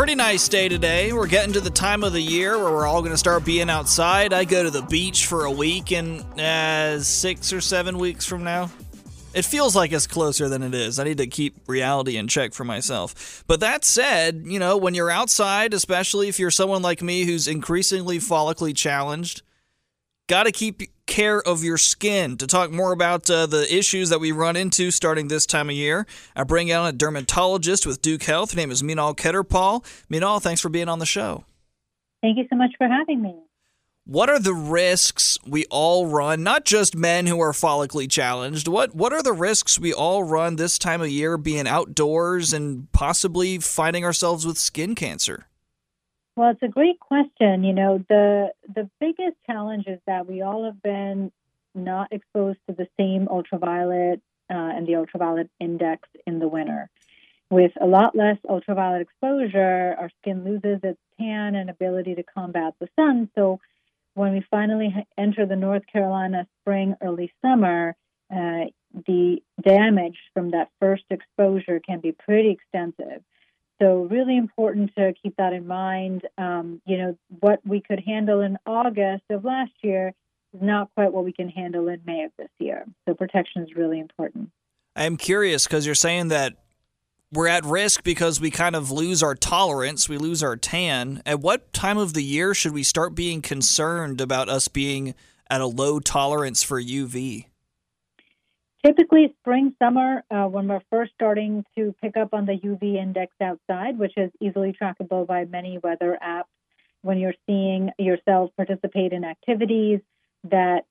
pretty nice day today. We're getting to the time of the year where we're all going to start being outside. I go to the beach for a week in 6 or 7 weeks from now. It feels like it's closer than it is. I need to keep reality in check for myself. But that said, you know, when you're outside, especially if you're someone like me who's increasingly follically challenged, got to keep care of your skin. To talk more about the issues that we run into starting this time of year, I bring on a dermatologist with Duke Health. Her name is Meenal Kheterpal. Meenal, thanks for being on the show. Thank you so much for having me. What are the risks we all run, not just men who are follically challenged? What are the risks we all run this time of year being outdoors and possibly finding ourselves with skin cancer? Well, it's a great question. You know, the biggest challenge is that we all have been not exposed to the same ultraviolet and the ultraviolet index in the winter. With a lot less ultraviolet exposure, our skin loses its tan and ability to combat the sun. So when we finally enter the North Carolina spring, early summer, the damage from that first exposure can be pretty extensive. So really important to keep that in mind. You know, what we could handle in August of last year is not quite what we can handle in May of this year. So protection is really important. I'm curious because you're saying that we're at risk because we kind of lose our tolerance, we lose our tan. At what time of the year should we start being concerned about us being at a low tolerance for UV? Typically spring, summer, when we're first starting to pick up on the UV index outside, which is easily trackable by many weather apps, when you're seeing yourself participate in activities that,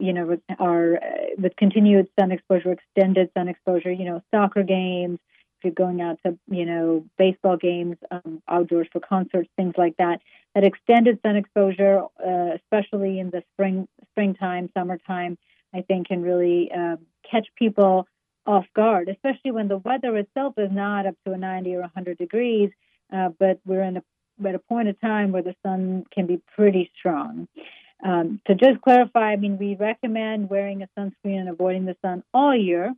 you know, are with continued sun exposure, extended sun exposure, you know, soccer games, if you're going out to, you know, baseball games, outdoors for concerts, things like that, that extended sun exposure, especially in the springtime, summertime, I think can really catch people off guard, especially when the weather itself is not up to a 90 or 100 degrees, but we're at a point of time where the sun can be pretty strong. To just clarify, I mean, we recommend wearing a sunscreen and avoiding the sun all year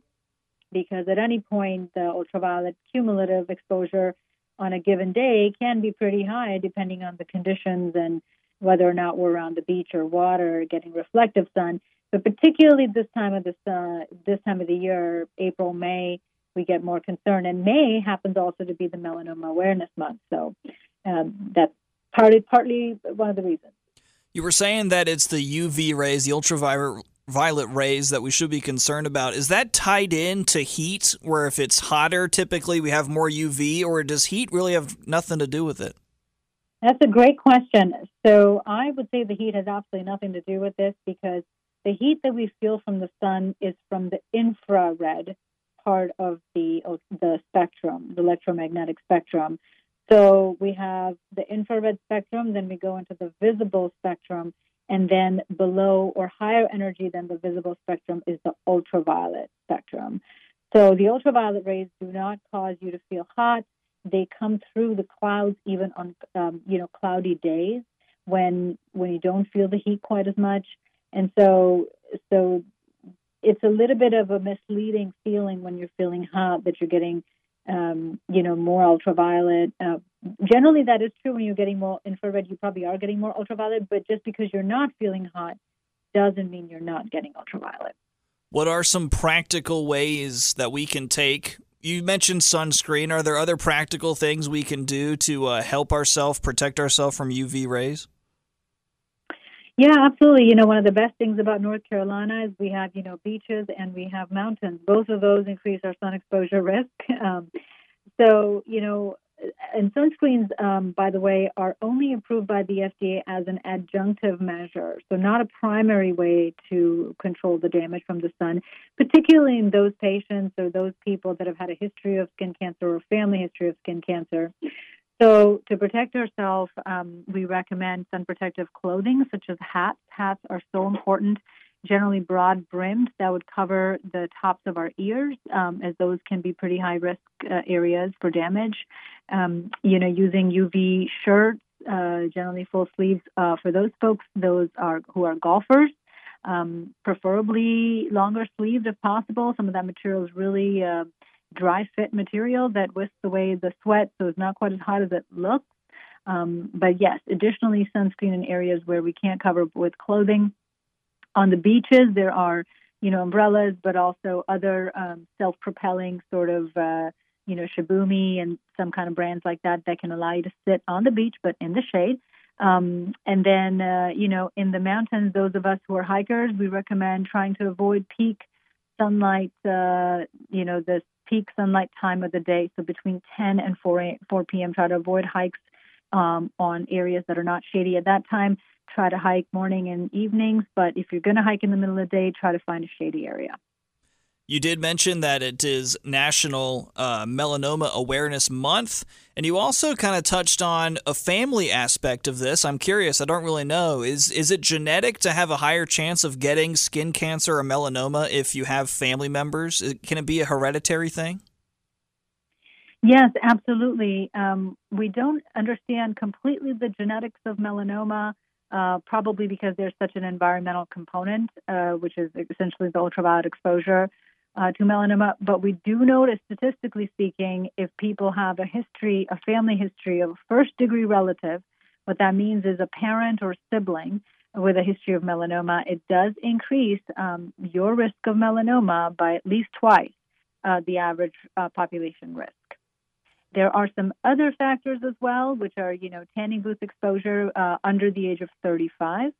because at any point, the ultraviolet cumulative exposure on a given day can be pretty high depending on the conditions and whether or not we're around the beach or water or getting reflective sun. But particularly this time of the year, April, May, we get more concerned. And May happens also to be the Melanoma Awareness Month. So that's partly one of the reasons. You were saying that it's the UV rays, the ultraviolet rays that we should be concerned about. Is that tied into heat, where if it's hotter, typically we have more UV, or does heat really have nothing to do with it? That's a great question. So I would say the heat has absolutely nothing to do with this because the heat that we feel from the sun is from the infrared part of the spectrum, the electromagnetic spectrum. So we have the infrared spectrum, then we go into the visible spectrum, and then below or higher energy than the visible spectrum is the ultraviolet spectrum. So the ultraviolet rays do not cause you to feel hot. They come through the clouds even on cloudy days when you don't feel the heat quite as much. And so it's a little bit of a misleading feeling when you're feeling hot that you're getting, more ultraviolet. Generally, that is true. When you're getting more infrared, you probably are getting more ultraviolet. But just because you're not feeling hot doesn't mean you're not getting ultraviolet. What are some practical ways that we can take? You mentioned sunscreen. Are there other practical things we can do to help ourselves, protect ourselves from UV rays? Yeah, absolutely. You know, one of the best things about North Carolina is we have, beaches and we have mountains. Both of those increase our sun exposure risk. And sunscreens, by the way, are only approved by the FDA as an adjunctive measure, so not a primary way to control the damage from the sun, particularly in those patients or those people that have had a history of skin cancer or family history of skin cancer. So to protect ourselves, we recommend sun protective clothing, such as hats. Hats are so important, generally broad-brimmed. That would cover the tops of our ears, as those can be pretty high-risk areas for damage. Using UV shirts, generally full sleeves for those folks, who are golfers, preferably longer sleeves if possible. Some of that material is really dry fit material that whisks away the sweat, so it's not quite as hot as it looks. But yes, additionally, sunscreen in areas where we can't cover with clothing. On the beaches, there are, umbrellas, but also other self-propelling sort of, Shibumi and some kind of brands like that can allow you to sit on the beach, but in the shade. And then, in the mountains, those of us who are hikers, we recommend trying to avoid peak sunlight, the peak sunlight time of the day. So between 10 and 4 p.m., try to avoid hikes on areas that are not shady at that time. Try to hike morning and evenings. But if you're going to hike in the middle of the day, try to find a shady area. You did mention that it is National Melanoma Awareness Month, and you also kind of touched on a family aspect of this. I'm curious. I don't really know. Is it genetic to have a higher chance of getting skin cancer or melanoma if you have family members? Can it be a hereditary thing? Yes, absolutely. We don't understand completely the genetics of melanoma, probably because there's such an environmental component, which is essentially the ultraviolet exposure to melanoma. But we do notice, statistically speaking, if people have a family history of a first-degree relative, what that means is a parent or sibling with a history of melanoma, it does increase your risk of melanoma by at least twice the average population risk. There are some other factors as well, which are, tanning booth exposure under the age of 35.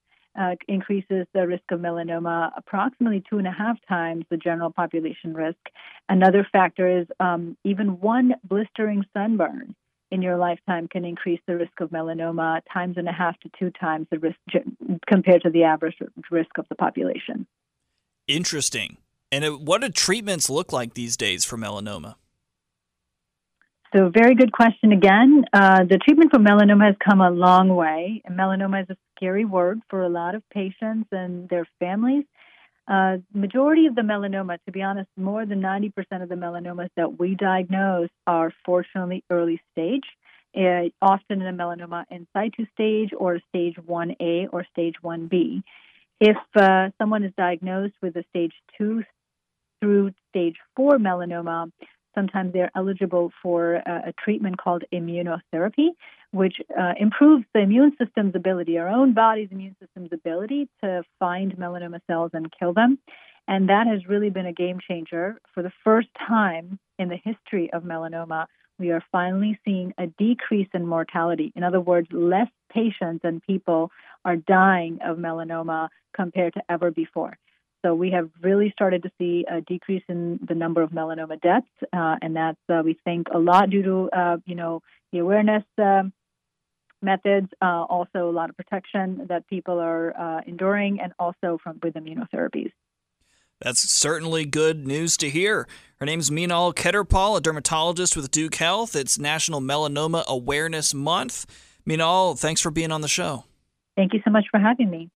Increases the risk of melanoma approximately 2.5 times the general population risk. Another factor is even one blistering sunburn in your lifetime can increase the risk of melanoma 1.5 to 2 times the risk compared to the average risk of the population. Interesting. And what do treatments look like these days for melanoma? So very good question again. The treatment for melanoma has come a long way. And melanoma is a scary word for a lot of patients and their families. Majority of the melanoma, to be honest, more than 90% of the melanomas that we diagnose are fortunately early stage, often in a melanoma in situ stage or stage 1A or stage 1B. If someone is diagnosed with a stage 2 through stage 4 melanoma, sometimes they're eligible for a treatment called immunotherapy, which improves the immune system's ability, our own body's immune system's ability to find melanoma cells and kill them. And that has really been a game changer. For the first time in the history of melanoma, we are finally seeing a decrease in mortality. In other words, less patients and people are dying of melanoma compared to ever before. So we have really started to see a decrease in the number of melanoma deaths, and that's, we think, a lot due to, the awareness methods, also a lot of protection that people are enduring, and also with immunotherapies. That's certainly good news to hear. Her name's Meenal Kheterpal, a dermatologist with Duke Health. It's National Melanoma Awareness Month. Meenal, thanks for being on the show. Thank you so much for having me.